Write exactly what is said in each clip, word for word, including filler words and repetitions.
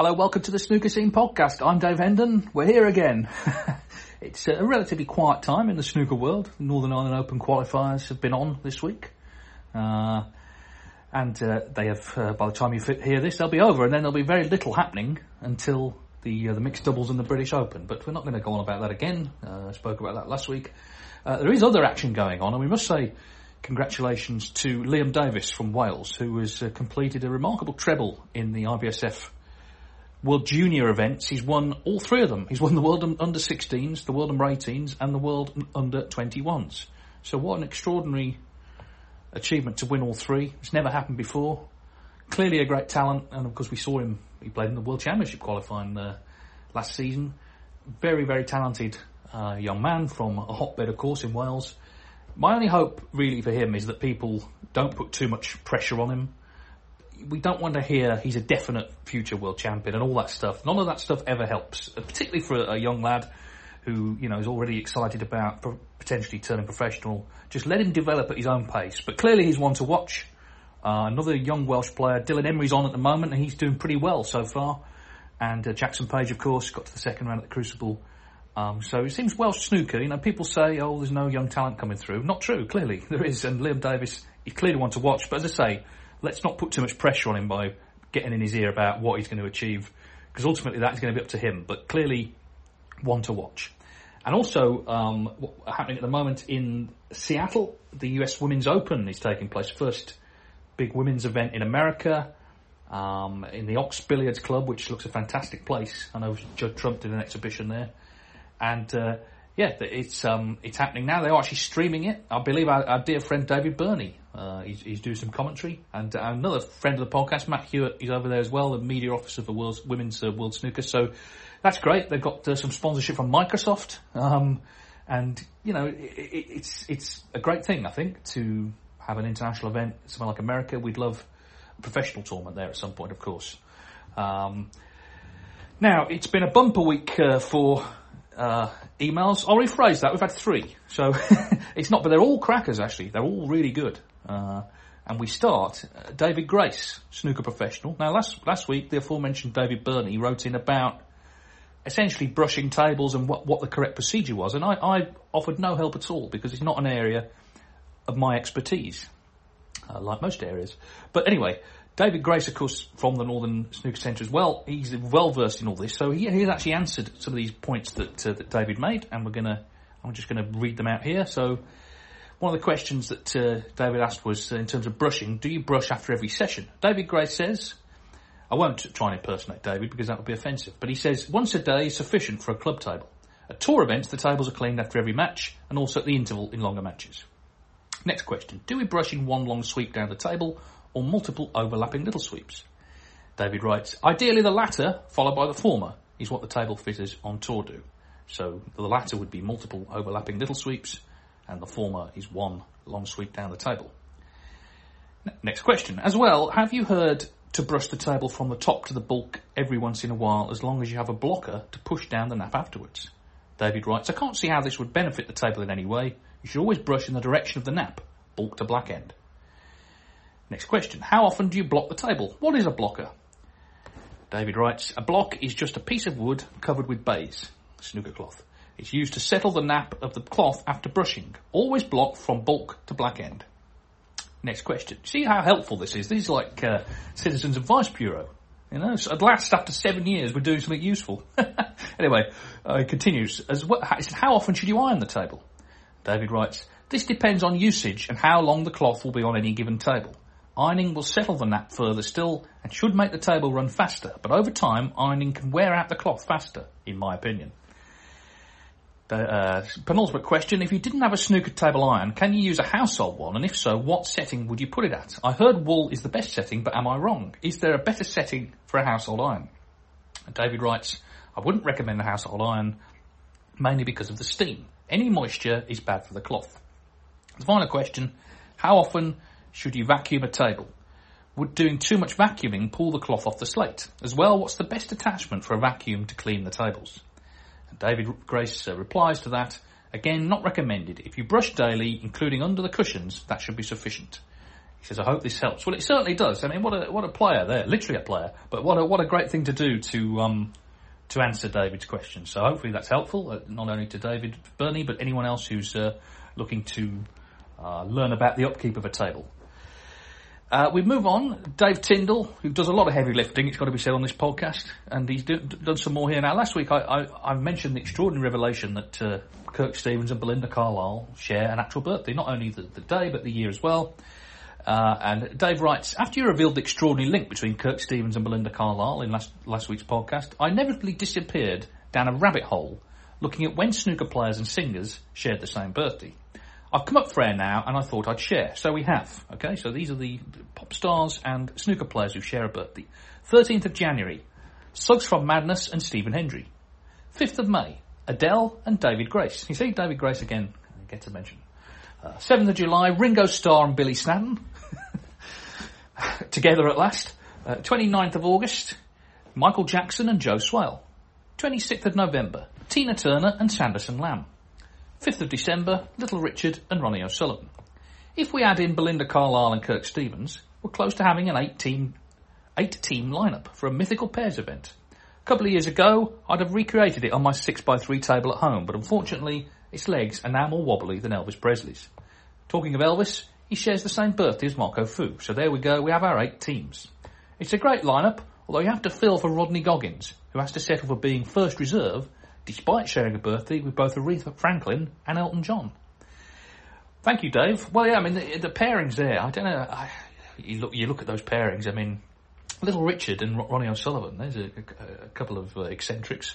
Hello, welcome to the Snooker Scene Podcast. I'm Dave Hendon. We're here again. It's a relatively quiet time in the snooker world. Northern Ireland Open qualifiers have been on this week. Uh, and uh, they have, uh, by the time you hear this, they'll be over. And then there'll be very little happening until the uh, the mixed doubles and the British Open. But we're not going to go on about that again. Uh, I spoke about that last week. Uh, there is other action going on, and we must say congratulations to Liam Davis from Wales, who has uh, completed a remarkable treble in the I B S F World Junior events. He's won all three of them. He's won the World Under sixteens, the World Under eighteens, and the World Under twenty-ones. So what an extraordinary achievement to win all three. It's never happened before. Clearly a great talent, and of course we saw him, he played in the World Championship qualifying uh, last season. Very, very talented uh, young man from a hotbed, of course, in Wales. My only hope, really, for him is that people don't put too much pressure on him. We don't want to hear he's a definite future world champion and all that stuff. None of that stuff ever helps, particularly for a young lad who, you know, is already excited about potentially turning professional. Just let him develop at his own pace. But clearly he's one to watch. Uh, another young Welsh player, Dylan Emery's on at the moment, and he's doing pretty well so far. And uh, Jackson Page, of course, got to the second round at the Crucible. Um, so it seems Welsh snooker, you know, people say, oh, there's no young talent coming through. Not true, clearly. There is, and Liam Davis is clearly one to watch. But as I say, let's not put too much pressure on him by getting in his ear about what he's going to achieve, because ultimately that is going to be up to him, but clearly one to watch. And also, um, what's happening at the moment in Seattle, the U S Women's Open is taking place. First big women's event in America, um, in the Ox Billiards Club, which looks a fantastic place. I know Joe Trump did an exhibition there. And, uh, yeah, it's um, it's happening now. They're actually streaming it. I believe our, our dear friend David Burney, uh, he's, he's doing some commentary. And uh, another friend of the podcast, Matt Hewitt, is over there as well, the media officer for World, Women's uh, World Snooker. So that's great. They've got uh, some sponsorship from Microsoft. Um, and, you know, it, it, it's it's a great thing, I think, to have an international event somewhere like America. We'd love a professional tournament there at some point, of course. Um, now, it's been a bumper week uh, for... Uh, emails. I'll rephrase that. We've had three. So it's not, but they're all crackers, actually. They're all really good. Uh, and we start, uh, David Grace, snooker professional. Now, last last week, the aforementioned David Burney wrote in about essentially brushing tables and what, what the correct procedure was. And I, I offered no help at all because it's not an area of my expertise, uh, like most areas. But anyway, David Grace, of course, from the Northern Snooker Centre as well, he's well-versed in all this, so he, he's actually answered some of these points that uh, that David made, and we're gonna, I'm just going to read them out here. So one of the questions that uh, David asked was, uh, in terms of brushing, do you brush after every session? David Grace says, I won't try and impersonate David because that would be offensive, but he says, once a day is sufficient for a club table. At tour events, the tables are cleaned after every match, and also at the interval in longer matches. Next question, do we brush in one long sweep down the table, or multiple overlapping little sweeps? David writes, ideally the latter, followed by the former, is what the table fitters on tour do. So the latter would be multiple overlapping little sweeps, and the former is one long sweep down the table. N- next question. As well, have you heard to brush the table from the top to the bulk every once in a while, as long as you have a blocker to push down the nap afterwards. David writes, I can't see how this would benefit the table in any way. You should always brush in the direction of the nap, bulk to black end. Next question, how often do you block the table? What is a blocker? David writes, a block is just a piece of wood covered with baize, snooker cloth. It's used to settle the nap of the cloth after brushing. Always block from bulk to black end. Next question. See how helpful this is? This is like uh, Citizens Advice Bureau. You know, so at last, after seven years, we're doing something useful. Anyway, uh, it continues. As well, how often should you iron the table? David writes, this depends on usage and how long the cloth will be on any given table. Ironing will settle the nap further still and should make the table run faster, but over time, ironing can wear out the cloth faster, in my opinion. The uh, penultimate question, if you didn't have a snooker table iron, can you use a household one? And if so, what setting would you put it at? I heard wool is the best setting, but am I wrong? Is there a better setting for a household iron? And David writes, I wouldn't recommend a household iron, mainly because of the steam. Any moisture is bad for the cloth. The final question, how often should you vacuum a table? Would doing too much vacuuming pull the cloth off the slate? As well, what's the best attachment for a vacuum to clean the tables? David Grace replies to that, again, not recommended. If you brush daily, including under the cushions, that should be sufficient. He says, I hope this helps. Well, it certainly does. I mean, what a what a player there, literally a player, but what a, what a great thing to do to um to answer David's question. So hopefully that's helpful, uh, not only to David Burney, but anyone else who's uh, looking to uh, learn about the upkeep of a table. Uh, we move on. Dave Tyndall, who does a lot of heavy lifting, it's got to be said on this podcast, and he's do, d- done some more here. Now, last week I, I, I mentioned the extraordinary revelation that uh, Kirk Stevens and Belinda Carlisle share an actual birthday, not only the, the day but the year as well. Uh, and Dave writes, after you revealed the extraordinary link between Kirk Stevens and Belinda Carlisle in last, last week's podcast, I inevitably disappeared down a rabbit hole looking at when snooker players and singers shared the same birthday. I've come up for air now, and I thought I'd share. So we have. Okay, so these are the pop stars and snooker players who share a birthday. thirteenth of January, Suggs from Madness and Stephen Hendry. fifth of May, Adele and David Grace. You see, David Grace again gets a mention. Uh, seventh of July, Ringo Starr and Billy Snadden. Together at last. Uh, twenty-ninth of August, Michael Jackson and Joe Swail. twenty-sixth of November, Tina Turner and Sanderson Lamb. fifth of December, Little Richard and Ronnie O'Sullivan. If we add in Belinda Carlisle and Kirk Stevens, we're close to having an eight-team eight-team lineup for a mythical pairs event. A couple of years ago, I'd have recreated it on my six by three table at home, but unfortunately, its legs are now more wobbly than Elvis Presley's. Talking of Elvis, he shares the same birthday as Marco Fu, so there we go, we have our eight teams. It's a great lineup, although you have to feel for Rodney Goggins, who has to settle for being first reserve, despite sharing a birthday with both Aretha Franklin and Elton John. Thank you, Dave. Well, yeah, I mean, the, the pairings there, I don't know, I, you, look, you look at those pairings, I mean, Little Richard and Ronnie O'Sullivan, there's a, a, a couple of uh, eccentrics.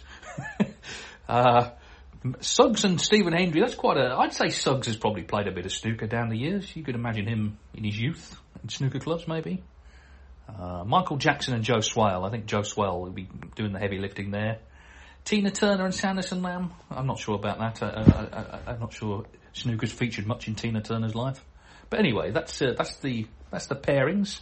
uh, Suggs and Stephen Hendry, that's quite a, I'd say Suggs has probably played a bit of snooker down the years. You could imagine him in his youth, in snooker clubs maybe. Uh, Michael Jackson and Joe Swail, I think Joe Swail will be doing the heavy lifting there. Tina Turner and Sanderson Lamb? I'm not sure about that. I, I, I, I'm not sure snooker's featured much in Tina Turner's life. But anyway, that's uh, that's the that's the pairings.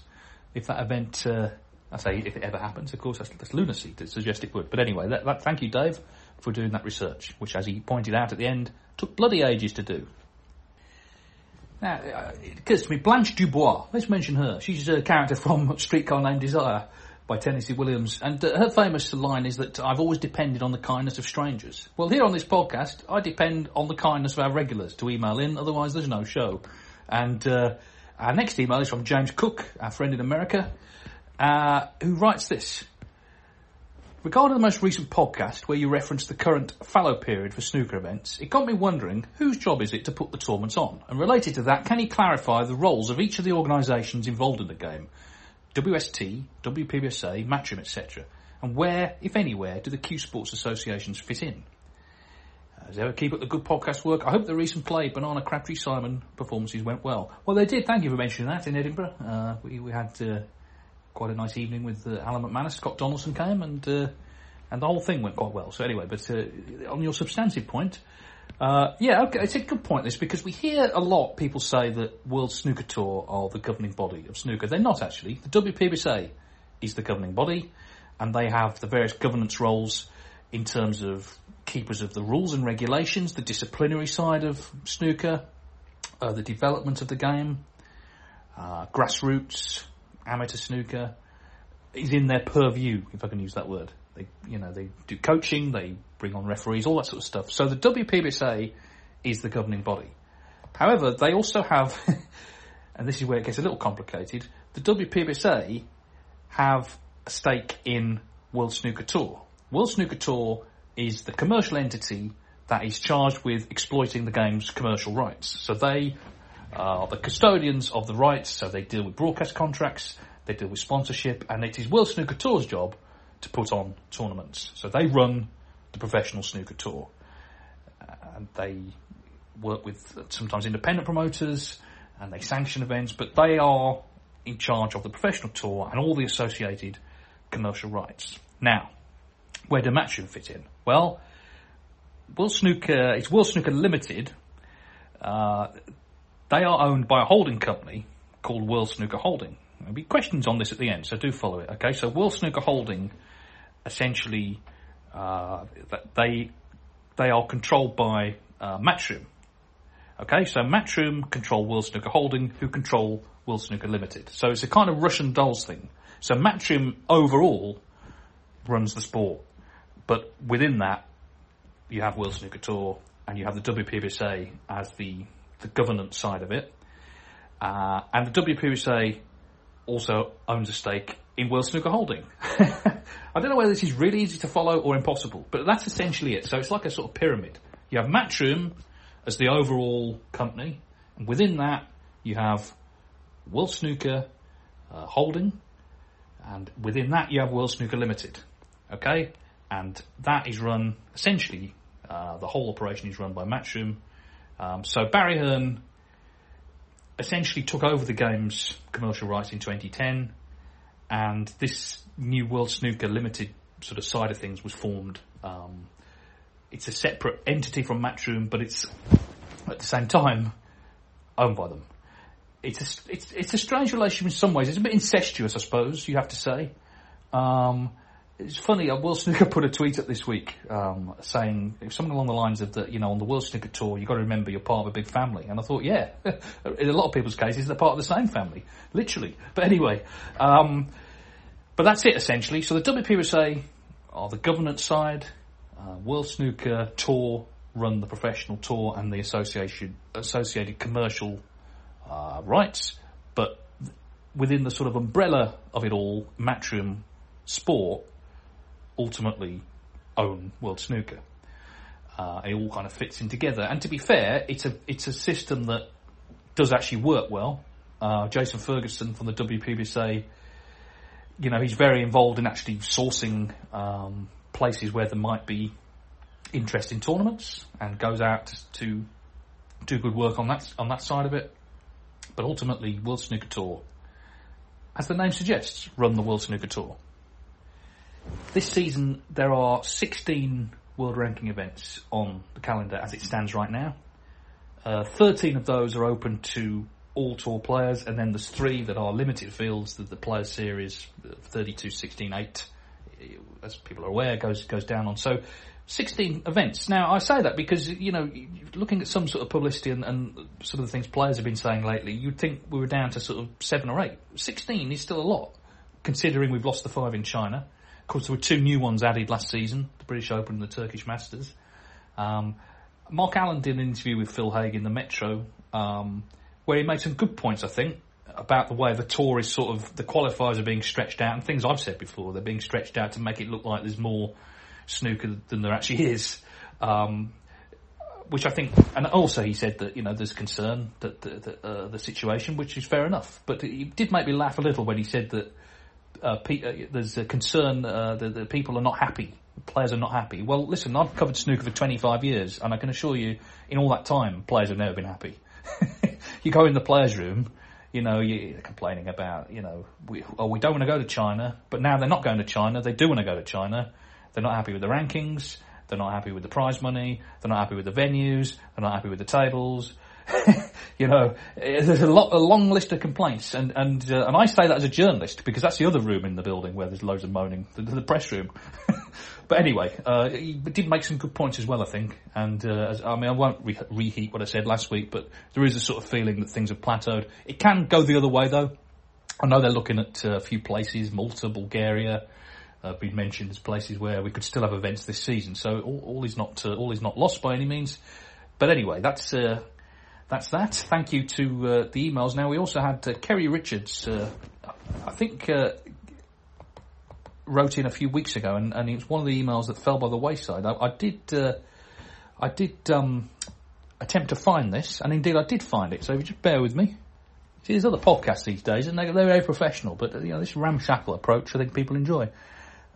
If that event, uh, I say if it ever happens, of course, that's, that's lunacy to suggest it would. But anyway, that, that, thank you, Dave, for doing that research, which, as he pointed out at the end, took bloody ages to do. Now, uh, it occurs to me, Blanche Dubois, let's mention her. She's a character from Streetcar Named Desire, by Tennessee Williams, and uh, her famous line is that I've always depended on the kindness of strangers. Well, here on this podcast, I depend on the kindness of our regulars to email in, otherwise there's no show. And uh, our next email is from James Cook, our friend in America, uh, who writes this. Regarding the most recent podcast where you referenced the current fallow period for snooker events, it got me wondering whose job is it to put the tournaments on? And related to that, can you clarify the roles of each of the organisations involved in the game? W S T, W P B S A, Matchroom, et cetera. And where, if anywhere, do the Q Sports associations fit in? As ever, keep up the good podcast work. I hope the recent play, Banana Crabtree Simon performances went well. Well, they did. Thank you for mentioning that in Edinburgh. Uh, we, we had uh, quite a nice evening with uh, Alan McManus. Scott Donaldson came, and uh, and the whole thing went quite well. So anyway, but uh, on your substantive point, uh, yeah, okay, it's a good point, this, because we hear a lot people say that World Snooker Tour are the governing body of snooker. They're not, actually. The W P B S A is the governing body, and they have the various governance roles in terms of keepers of the rules and regulations, the disciplinary side of snooker, uh, the development of the game, uh, grassroots, amateur snooker, is in their purview, if I can use that word. They, you know, they do coaching, they bring on referees, all that sort of stuff. So the W P B S A is the governing body. However, they also have, and this is where it gets a little complicated, the W P B S A have a stake in World Snooker Tour. World Snooker Tour is the commercial entity that is charged with exploiting the game's commercial rights. So they are the custodians of the rights, so they deal with broadcast contracts, they deal with sponsorship, and it is World Snooker Tour's job to put on tournaments. So they run the professional snooker tour. And they work with sometimes independent promoters, and they sanction events, but they are in charge of the professional tour and all the associated commercial rights. Now, where do Matchroom fit in? Well, World Snooker, it's World Snooker Limited. Uh, they are owned by a holding company called World Snooker Holding. There'll be questions on this at the end, so do follow it. Okay, so World Snooker Holding, essentially, uh, they they are controlled by uh, Matchroom. Okay, so Matchroom control World Snooker Holding, who control World Snooker Limited. So it's a kind of Russian dolls thing. So Matchroom overall runs the sport, but within that, you have World Snooker Tour and you have the W P B S A as the the governance side of it, uh, and the W P B S A also owns a stake in World Snooker Holding. I don't know whether this is really easy to follow or impossible, but that's essentially it. So it's like a sort of pyramid. You have Matchroom as the overall company, and within that you have World Snooker uh, Holding, and within that you have World Snooker Limited. Okay? And that is run, essentially, uh, the whole operation is run by Matchroom. Um, so Barry Hearn essentially took over the game's commercial rights in twenty ten, and this new World Snooker Limited sort of side of things was formed. Um, it's a separate entity from Matchroom, but it's at the same time owned by them. It's a, it's, it's a strange relationship in some ways. It's a bit incestuous, I suppose, you have to say. Um, it's funny, World Snooker put a tweet up this week um, saying something along the lines of that, you know, on the World Snooker Tour, you've got to remember you're part of a big family. And I thought, yeah, in a lot of people's cases, they're part of the same family, literally. But anyway, um, but that's it, essentially. So the W P B S A are the governance side. Uh, World Snooker Tour run the professional tour and the association associated commercial uh, rights. But within the sort of umbrella of it all, Matchroom Sport ultimately own World Snooker. Uh, it all kind of fits in together. And to be fair, it's a it's a system that does actually work well. Uh, Jason Ferguson from the W P B S A, you know, he's very involved in actually sourcing um, places where there might be interest in tournaments, and goes out to do good work on that on that side of it. But ultimately, World Snooker Tour, as the name suggests, run the World Snooker Tour. This season, there are sixteen world ranking events on the calendar as it stands right now. Uh, thirteen of those are open to all tour players, and then there's three that are limited fields, the, the player series, thirty-two, sixteen, eight, as people are aware, goes goes down on. So, sixteen events. Now, I say that because, you know, looking at some sort of publicity and, and some of the things players have been saying lately, you'd think we were down to sort of seven or eight. sixteen is still a lot, considering we've lost the five in China. Of course, there were two new ones added last season, the British Open and the Turkish Masters. Um, Mark Allen did an interview with Phil Haig in the Metro, um, where he made some good points, I think, about the way the tour is sort of, the qualifiers are being stretched out, and things I've said before, they're being stretched out to make it look like there's more snooker than there actually is. Um, which I think, and also he said that, you know, there's concern that the, the, uh, the situation, which is fair enough. But he did make me laugh a little when he said that Uh, pe- uh, there's a concern uh, that, that people are not happy, players are not happy. Well, listen, I've covered snooker for twenty-five years, and I can assure you, in all that time, players have never been happy. You go in the players' room, you know, you're complaining about, you know, we, oh, we don't want to go to China, but now they're not going to China, they do want to go to China, they're not happy with the rankings, they're not happy with the prize money, they're not happy with the venues, they're not happy with the tables, You know, there's a lot, a long list of complaints, and and uh, and I say that as a journalist, because that's the other room in the building where there's loads of moaning, the, the press room. But anyway, uh, he did make some good points as well, I think. And uh, as, I mean, I won't re- reheat what I said last week, but there is a sort of feeling that things have plateaued. It can go the other way, though. I know they're looking at uh, a few places, Malta, Bulgaria, uh, been mentioned as places where we could still have events this season. So all, all is not uh, all is not lost by any means. But anyway, that's. Uh, That's that. Thank you to uh, the emails. Now, we also had uh, Kerry Richards, uh, I think, uh, wrote in a few weeks ago, and, and it was one of the emails that fell by the wayside. I, I did uh, I did um, attempt to find this, and indeed I did find it, so if you just bear with me. See, there's other podcasts these days, and they, they're very professional, but you know, this ramshackle approach I think people enjoy.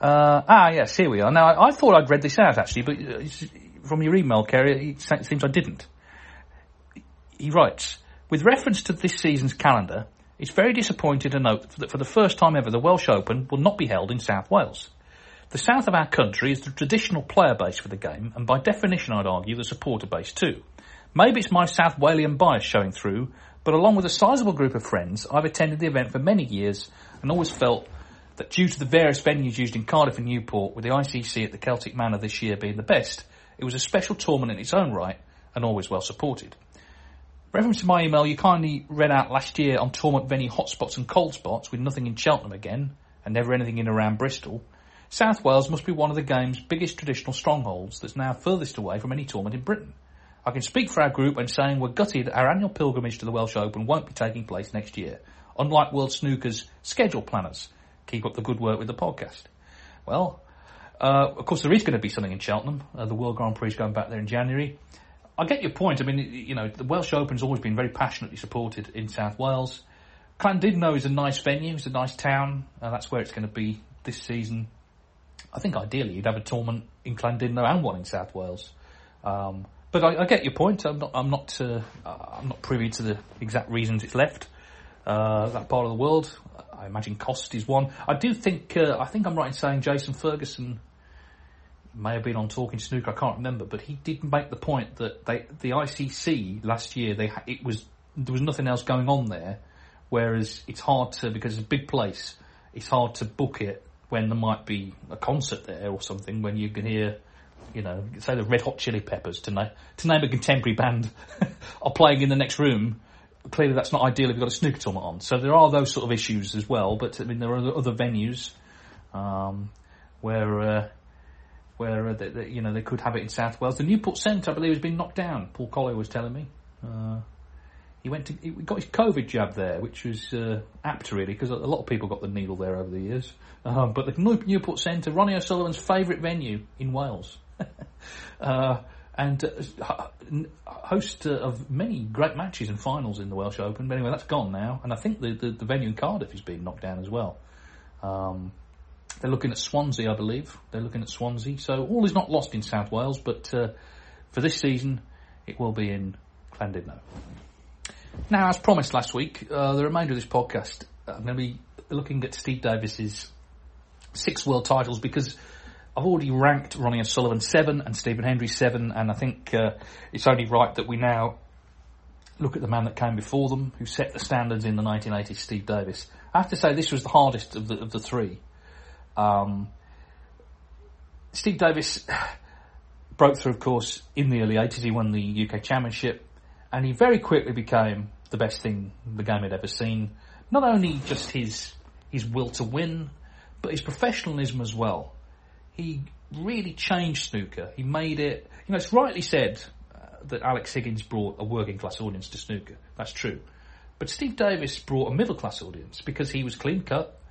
Uh, ah, yes, here we are. Now, I, I thought I'd read this out, actually, but uh, from your email, Kerry, it seems I didn't. He writes, with reference to this season's calendar, it's very disappointing to note that for the first time ever the Welsh Open will not be held in South Wales. The south of our country is the traditional player base for the game, and by definition I'd argue the supporter base too. Maybe it's my South Walian bias showing through, but along with a sizable group of friends, I've attended the event for many years and always felt that due to the various venues used in Cardiff and Newport, with the I C C at the Celtic Manor this year being the best, it was a special tournament in its own right and always well supported. Reference to my email, you kindly read out last year on tournament venue hotspots and cold spots, with nothing in Cheltenham again, and never anything in around Bristol. South Wales must be one of the game's biggest traditional strongholds that's now furthest away from any tournament in Britain. I can speak for our group when saying we're gutted that our annual pilgrimage to the Welsh Open won't be taking place next year, unlike World Snooker's schedule planners. Keep up the good work with the podcast. Well, uh, of course there is going to be something in Cheltenham. Uh, the World Grand Prix is going back there in January. I get your point. I mean, you know, the Welsh Open's always been very passionately supported in South Wales. Llandudno is a nice venue, it's a nice town. Uh, that's where it's going to be this season. I think ideally you'd have a tournament in Llandudno and one in South Wales. Um, but I, I get your point. I'm not, I'm not, uh, I'm not privy to the exact reasons it's left uh, that part of the world. I imagine cost is one. I do think. Uh, I think I'm right in saying Jason Ferguson may have been on Talking Snooker, I can't remember, but he did make the point that they, the I C C last year, they it was there was nothing else going on there, whereas it's hard to, because it's a big place, it's hard to book it when there might be a concert there or something, when you can hear, you know, say the Red Hot Chili Peppers, to, na- to name a contemporary band, are playing in the next room. Clearly that's not ideal if you've got a snooker tournament on. So there are those sort of issues as well, but I mean, there are other venues um, where... Uh, where, uh, they, they, you know, they could have it in South Wales. The Newport Centre, I believe, has been knocked down, Paul Collier was telling me. Uh, he went to, he got his COVID jab there, which was uh, apt, really, because a lot of people got the needle there over the years. Um, but the Newport Centre, Ronnie O'Sullivan's favourite venue in Wales. uh, and uh, host uh, of many great matches and finals in the Welsh Open. But anyway, that's gone now. And I think the, the, the venue in Cardiff is being knocked down as well. Um... They're looking at Swansea, I believe. They're looking at Swansea. So all is not lost in South Wales, but uh, for this season, it will be in Llandudno. Now, as promised last week, uh, the remainder of this podcast, I'm going to be looking at Steve Davis's six world titles, because I've already ranked Ronnie O'Sullivan seven and Stephen Hendry seven, and I think uh, it's only right that we now look at the man that came before them, who set the standards in the nineteen eighties, Steve Davis. I have to say, this was the hardest of the, of the three. Um, Steve Davis broke through, of course, in the early eighties. He won the U K Championship, and he very quickly became the best thing the game had ever seen. Not only just his his will to win, but his professionalism as well. He really changed snooker. He made it... You know, it's rightly said uh, that Alex Higgins brought a working-class audience to snooker. That's true. But Steve Davis brought a middle-class audience, because he was clean-cut.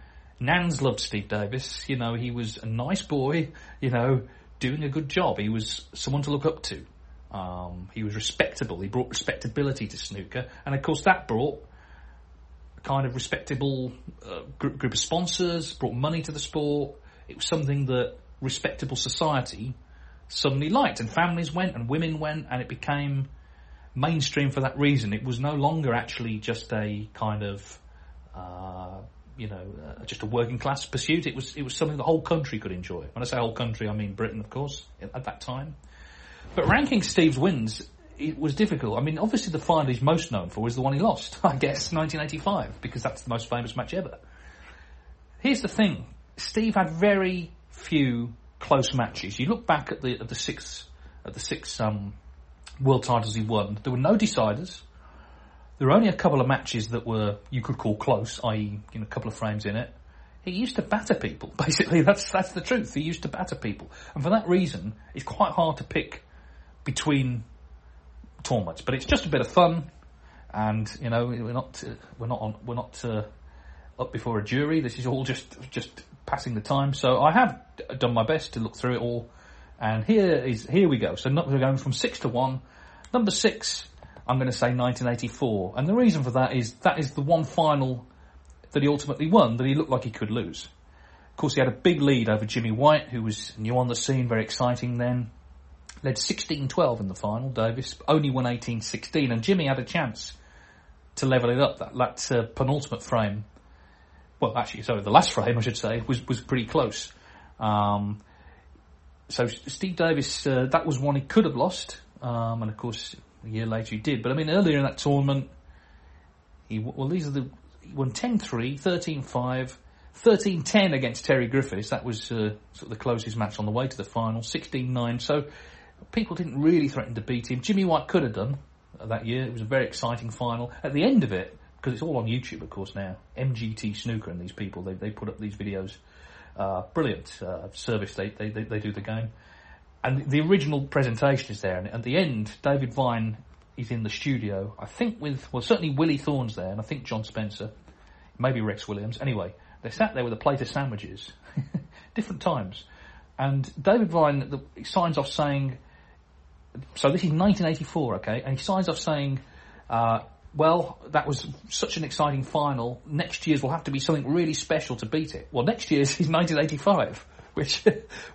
Nans loved Steve Davis. You know, he was a nice boy, you know, doing a good job. He was someone to look up to. Um, he was respectable. He brought respectability to snooker. And, of course, that brought a kind of respectable uh, group, group of sponsors, brought money to the sport. It was something that respectable society suddenly liked. And families went and women went, and it became mainstream for that reason. It was no longer actually just a kind of... Uh, you know, uh, just a working class pursuit. It was it was something the whole country could enjoy. When I say whole country, I mean Britain, of course, at that time. But ranking Steve's wins it was difficult. I mean, obviously the final he's most known for is the one he lost, I guess, nineteen eighty-five, because that's the most famous match ever. Here's the thing. Steve had very few close matches. You look back at the at the six at the six um, world titles he won. There were no deciders. There were only a couple of matches that were you could call close, that is, you know, a couple of frames in it. He used to batter people. Basically, that's that's the truth. He used to batter people, and for that reason, it's quite hard to pick between tournaments. But it's just a bit of fun, and you know, we're not we're not on, we're not uh, up before a jury. This is all just just passing the time. So I have done my best to look through it all, and here is here we go. So we're going from six to one. Number six, I'm going to say nineteen eighty-four, and the reason for that is that is the one final that he ultimately won that he looked like he could lose. Of course, he had a big lead over Jimmy White, who was new on the scene, very exciting then. Led sixteen twelve in the final, Davis, only won eighteen sixteen, and Jimmy had a chance to level it up. That, that uh, penultimate frame, well, actually, sorry, the last frame, I should say, was, was pretty close. Um, so Steve Davis, uh, that was one he could have lost, um, and of course, a year later he did. But I mean, earlier in that tournament, he, well, these are the he won ten three, thirteen five, thirteen ten against Terry Griffiths. That was uh, sort of the closest match on the way to the final, sixteen nine. So people didn't really threaten to beat him. Jimmy White could have done that year. It was a very exciting final. At the end of it, because it's all on YouTube, of course, now, M G T Snooker and these people, they they put up these videos. Uh, brilliant uh, service they, they, they, they do the game. And the original presentation is there. And at the end, David Vine is in the studio, I think with, well, certainly Willie Thorne's there, and I think John Spencer, maybe Rex Williams. Anyway, they sat there with a plate of sandwiches, different times. And David Vine the, signs off saying, so this is nineteen eighty-four, okay, and he signs off saying, uh, well, that was such an exciting final, next year's will have to be something really special to beat it. Well, next year's is nineteen eighty-five, which,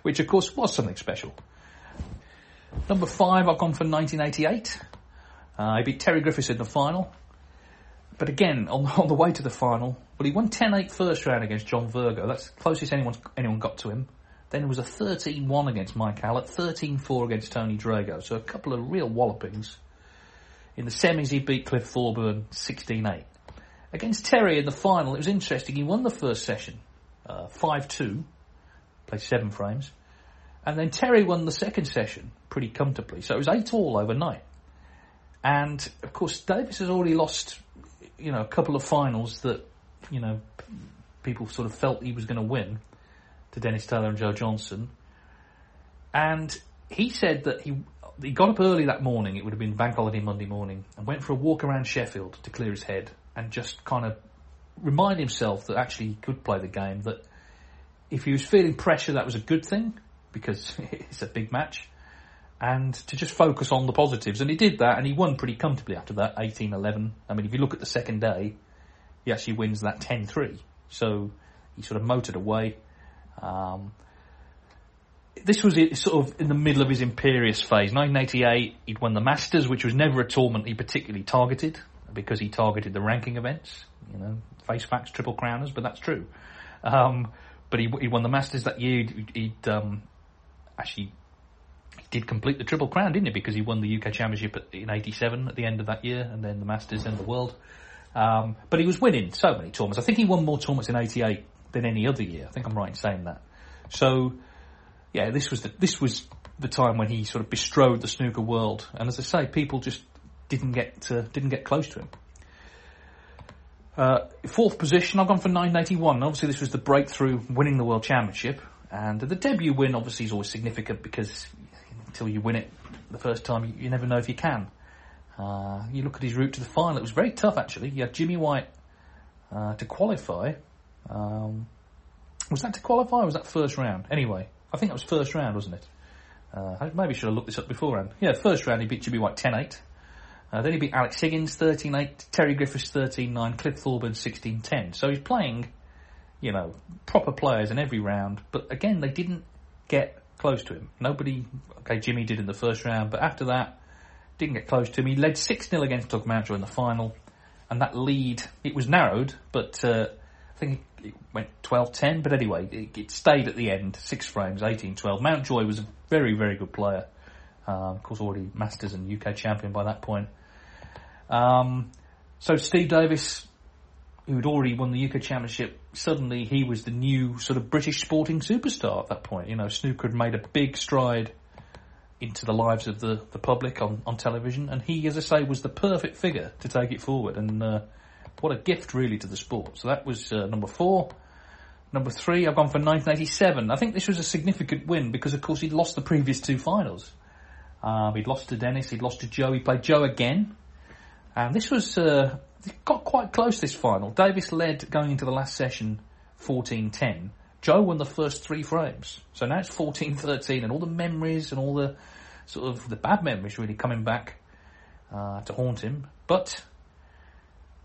which of course was something special. Number five, I've gone for nineteen eighty-eight. Uh, he beat Terry Griffiths in the final. But again, on, on the way to the final, well, he won ten eight first round against John Virgo. That's the closest anyone's, anyone got to him. Then it was a thirteen one against Mike Allen, thirteen four against Tony Drago. So a couple of real wallopings. In the semis, he beat Cliff Thorburn sixteen eight. Against Terry in the final, it was interesting. He won the first session, uh, five two, played seven frames. And then Terry won the second session pretty comfortably. So it was eight all overnight. And, of course, Davis has already lost, you know, a couple of finals that, you know, people sort of felt he was going to win to Dennis Taylor and Joe Johnson. And he said that he he got up early that morning, it would have been bank holiday Monday morning, and went for a walk around Sheffield to clear his head and just kind of remind himself that actually he could play the game, that if he was feeling pressure, that was a good thing, because it's a big match. And to just focus on the positives. And he did that, and he won pretty comfortably after that, eighteen eleven. I mean, if you look at the second day, he actually wins that ten three. So he sort of motored away. Um, this was it, sort of in the middle of his imperious phase. nineteen eighty-eight, he'd won the Masters, which was never a tournament he particularly targeted, because he targeted the ranking events, you know, face facts, triple crowners, but that's true. Um, but he, he won the Masters that year. He'd, he'd um, actually... He did complete the Triple Crown, didn't he? Because he won the U K Championship in eighty-seven at the end of that year, and then the Masters and the World. Um, but he was winning so many tournaments. I think he won more tournaments in eighty-eight than any other year. I think I'm right in saying that. So, yeah, this was the, this was the time when he sort of bestrode the snooker world. And as I say, people just didn't get uh, didn't get close to him. Uh, fourth position, I've gone for nineteen eighty-one. Obviously, this was the breakthrough, winning the World Championship, and the debut win obviously is always significant because until you win it the first time, you, you never know if you can. Uh, you look at his route to the final, it was very tough actually. You had Jimmy White uh, to qualify. Um, was that to qualify or was that first round? Anyway, I think that was first round, wasn't it? Uh, I maybe should have looked this up beforehand. Yeah, first round he beat Jimmy White ten eight. Uh, then he beat Alex Higgins thirteen eight, Terry Griffiths thirteen nine, Cliff Thorburn sixteen ten. So he's playing, you know, proper players in every round. But again, they didn't get close to him. Nobody, okay, Jimmy did in the first round, but after that, didn't get close to him. He led six nil against Doug Mountjoy in the final, and that lead, it was narrowed, but uh, I think it went twelve ten, but anyway, it, it stayed at the end, six frames, eighteen twelve. Mountjoy was a very, very good player, Uh, of course, already Masters and U K champion by that point. Um, so Steve Davis, who'd already won the U K championship, suddenly he was the new sort of British sporting superstar at that point. You know, snooker had made a big stride into the lives of the, the public on, on television, and he, as I say, was the perfect figure to take it forward. And uh, what a gift, really, to the sport. So that was uh, number four. Number three, I've gone for nineteen eighty-seven. I think this was a significant win because, of course, he'd lost the previous two finals. Um, he'd lost to Dennis, he'd lost to Joe, he played Joe again. And this was, uh, it got quite close, this final. Davis led going into the last session fourteen ten. Joe won the first three frames. So now it's fourteen thirteen, and all the memories and all the sort of the bad memories really coming back uh, to haunt him. But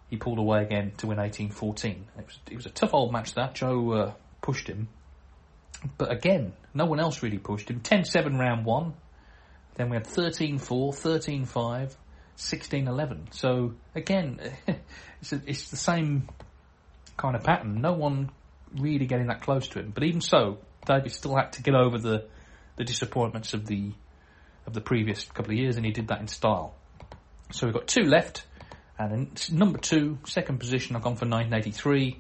he pulled away again to win eighteen fourteen. It was, it was a tough old match that. Joe uh, pushed him. But again, no one else really pushed him. ten seven round one. Then we had thirteen four, thirteen five, sixteen eleven. So, again, it's, a, it's the same kind of pattern. No one really getting that close to him. But even so, David still had to get over the, the disappointments of the of the previous couple of years, and he did that in style. So we've got two left. And in number two, second position, I've gone for nineteen eighty-three.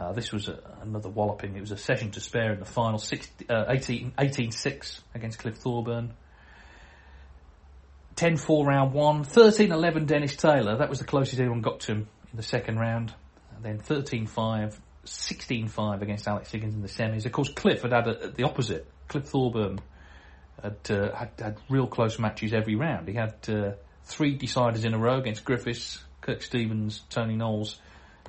Uh, this was a, another walloping. It was a session to spare in the final, sixteen, uh, eighteen, eighteen six against Cliff Thorburn. ten four round one, thirteen eleven Dennis Taylor. That was the closest anyone got to him in the second round. And then thirteen five, sixteen five against Alex Higgins in the semis. Of course, Cliff had had a, the opposite. Cliff Thorburn had, uh, had had real close matches every round. He had uh, three deciders in a row against Griffiths, Kirk Stevens, Tony Knowles.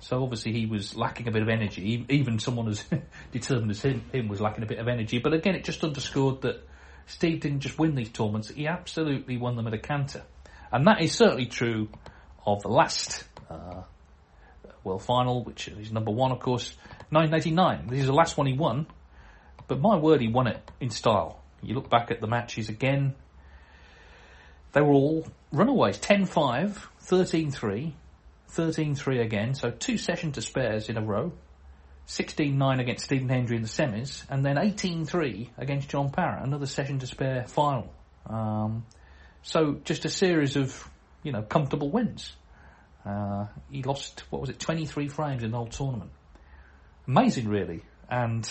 So obviously he was lacking a bit of energy. Even someone as determined as him, him was lacking a bit of energy. But again, it just underscored that Steve didn't just win these tournaments, he absolutely won them at a canter. And that is certainly true of the last uh, World Final, which is number one, of course, nineteen eighty-nine. This is the last one he won, but my word, he won it in style. You look back at the matches again, they were all runaways. ten five, thirteen three, thirteen three again, so two session to spares in a row. sixteen nine against Stephen Hendry in the semis, and then eighteen three against John Parrott, another session to spare final. Um, so just a series of, you know, comfortable wins. Uh, he lost, what was it, twenty-three frames in the whole tournament. Amazing, really. And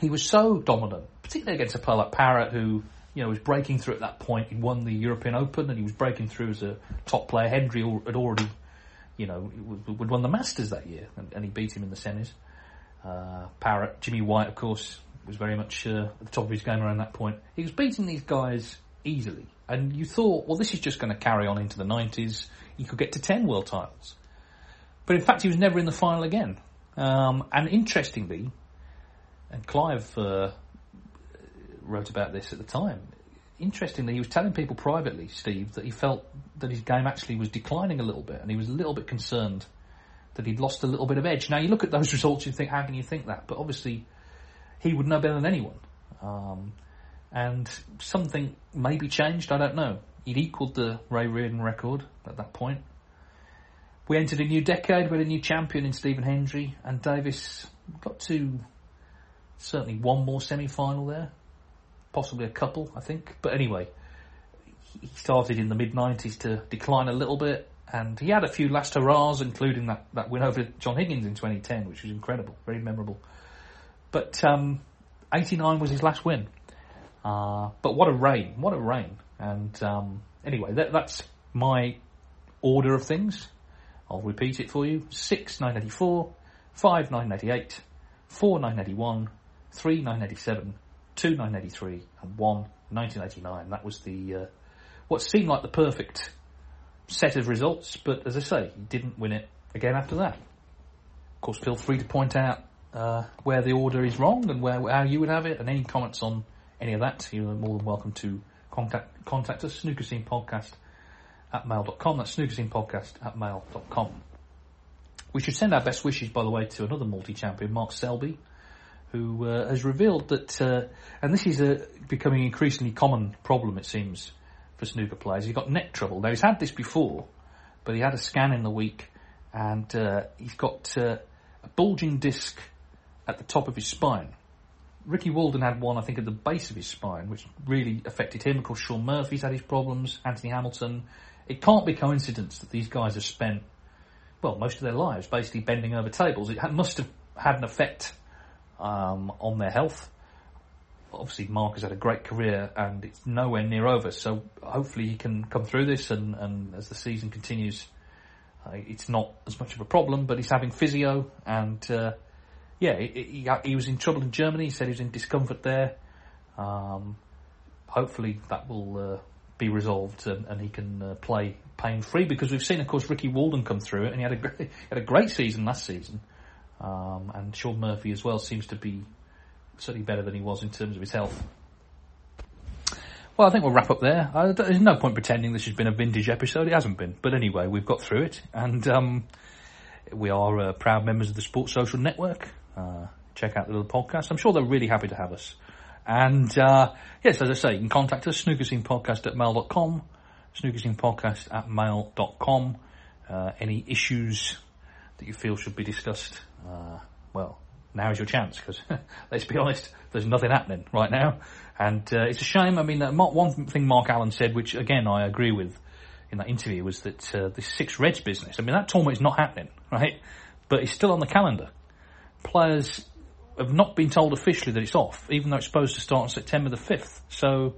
he was so dominant, particularly against a player like Parrott, who, you know, was breaking through at that point. He won the European Open, and he was breaking through as a top player. Hendry had already, you know, would won the Masters that year, and, and he beat him in the semis. Uh, Parrott, Jimmy White, of course, was very much uh, at the top of his game around that point. He was beating these guys easily, and you thought, well, this is just going to carry on into the nineties. He could get to ten world titles. But in fact, he was never in the final again. Um, and interestingly, and Clive uh, wrote about this at the time, interestingly, he was telling people privately, Steve, that he felt that his game actually was declining a little bit, and he was a little bit concerned that he'd lost a little bit of edge. Now, you look at those results and you think, how can you think that? But obviously, he would know better than anyone. Um, and something maybe changed, I don't know. He'd equalled the Ray Reardon record at that point. We entered a new decade, we had a new champion in Stephen Hendry, and Davis got to certainly one more semi-final there, possibly a couple, I think. But anyway, he started in the mid-nineties to decline a little bit, and he had a few last hurrahs, including that, that win over John Higgins in twenty ten, which was incredible, very memorable. But um, eighty-nine was his last win. Uh, but what a reign, what a reign. And um, anyway, that, that's my order of things. I'll repeat it for you. six, nineteen eighty-four, five, nineteen eighty-eight, four, nineteen eighty-one, three, nineteen eighty-seven, two, nineteen eighty-three, and one, nineteen eighty-nine. That was the uh, what seemed like the perfect set of results, but as I say, he didn't win it again after that. Of course, feel free to point out uh, where the order is wrong and where how you would have it, and any comments on any of that, you're more than welcome to contact, contact us, snookerscenepodcast at mail dot com. That's snookerscenepodcast at mail dot com. We should send our best wishes, by the way, to another multi-champion, Mark Selby, who uh, has revealed that, uh, and this is a becoming increasingly common problem, it seems, for snooker players. He's got neck trouble. Now, he's had this before, but he had a scan in the week, and uh, he's got uh, a bulging disc at the top of his spine, Ricky Walden had one, I think, at the base of his spine, which really affected him. Of course, Sean Murphy's had his problems, Anthony Hamilton. It can't be coincidence that these guys have spent, well, most of their lives basically bending over tables. It must have had an effect um, on their health. Obviously, Mark has had a great career and it's nowhere near over, so hopefully he can come through this and, and as the season continues, uh, it's not as much of a problem, but he's having physio and... Uh, Yeah, he, he, he was in trouble in Germany. He said he was in discomfort there. Um, hopefully that will uh, be resolved and, and he can uh, play pain-free, because we've seen, of course, Ricky Walden come through it and he had a great, had a great season last season. Um, and Sean Murphy as well seems to be certainly better than he was in terms of his health. Well, I think we'll wrap up there. I, there's no point pretending this has been a vintage episode. It hasn't been. But anyway, we've got through it. And um, we are uh, proud members of the Sports Social Network. Uh, check out the little podcast. I'm sure they're really happy to have us. And, uh, yes, as I say, you can contact us, snookerscenepodcast at mail dot com, snookerscenepodcast at mail dot com. Uh, any issues that you feel should be discussed, uh, well, now is your chance, because let's be honest, there's nothing happening right now. And, uh, it's a shame. I mean, uh, one thing Mark Allen said, which again, I agree with in that interview, was that, uh, the Six Reds business, I mean, that tournament's not happening, right? But it's still on the calendar. Players have not been told officially that it's off, even though it's supposed to start on September the fifth. So,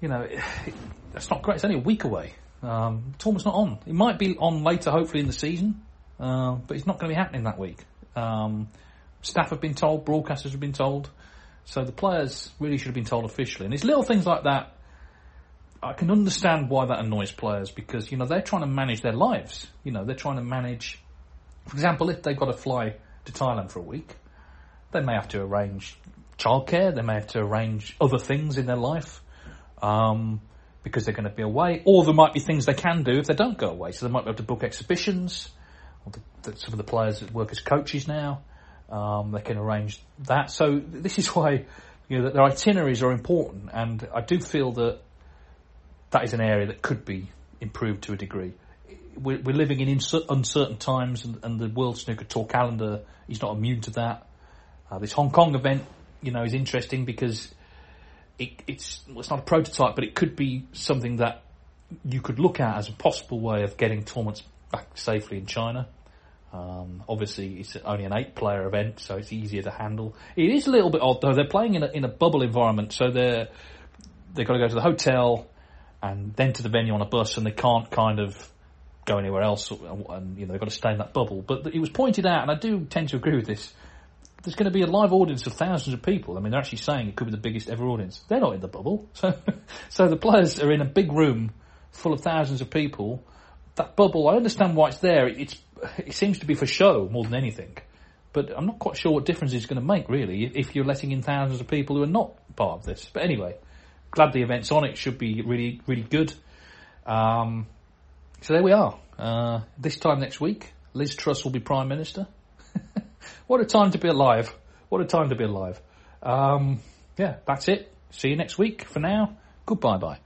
you know, it, it, that's not great. It's only a week away. Um, it's almost not on. It might be on later, hopefully, in the season, uh, but it's not going to be happening that week. Um, staff have been told, broadcasters have been told, so the players really should have been told officially. And it's little things like that. I can understand why that annoys players, because, you know, they're trying to manage their lives. You know, they're trying to manage... For example, if they've got to fly to Thailand for a week, they may have to arrange childcare, they may have to arrange other things in their life, um, because they're going to be away, or there might be things they can do if they don't go away. So they might be able to book exhibitions, or the, the, some of the players that work as coaches now, um, they can arrange that. So this is why, you know, that their itineraries are important, and I do feel that that is an area that could be improved to a degree. We're living in uncertain times, and the World Snooker Tour calendar is not immune to that. Uh, this Hong Kong event, you know, is interesting because it, it's well, it's not a prototype, but it could be something that you could look at as a possible way of getting tournaments back safely in China. Um, obviously, it's only an eight-player event, so it's easier to handle. It is a little bit odd, though. They're playing in a, in a bubble environment, so they're they've got to go to the hotel and then to the venue on a bus, and they can't kind of go anywhere else, and, you know, they've got to stay in that bubble. But it was pointed out, and I do tend to agree with this, there's going to be a live audience of thousands of people. I mean, they're actually saying it could be the biggest ever audience. They're not in the bubble. So so the players are in a big room full of thousands of people. That bubble, I understand why it's there. It's It seems to be for show more than anything. But I'm not quite sure what difference it's going to make, really, if you're letting in thousands of people who are not part of this. But anyway, glad the event's on. It should be really, really good. Um... So there we are. Uh, this time next week, Liz Truss will be Prime Minister. What a time to be alive. What a time to be alive. Um, yeah, that's it. See you next week. For now, goodbye-bye.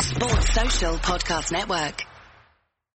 Sports Social Podcast Network.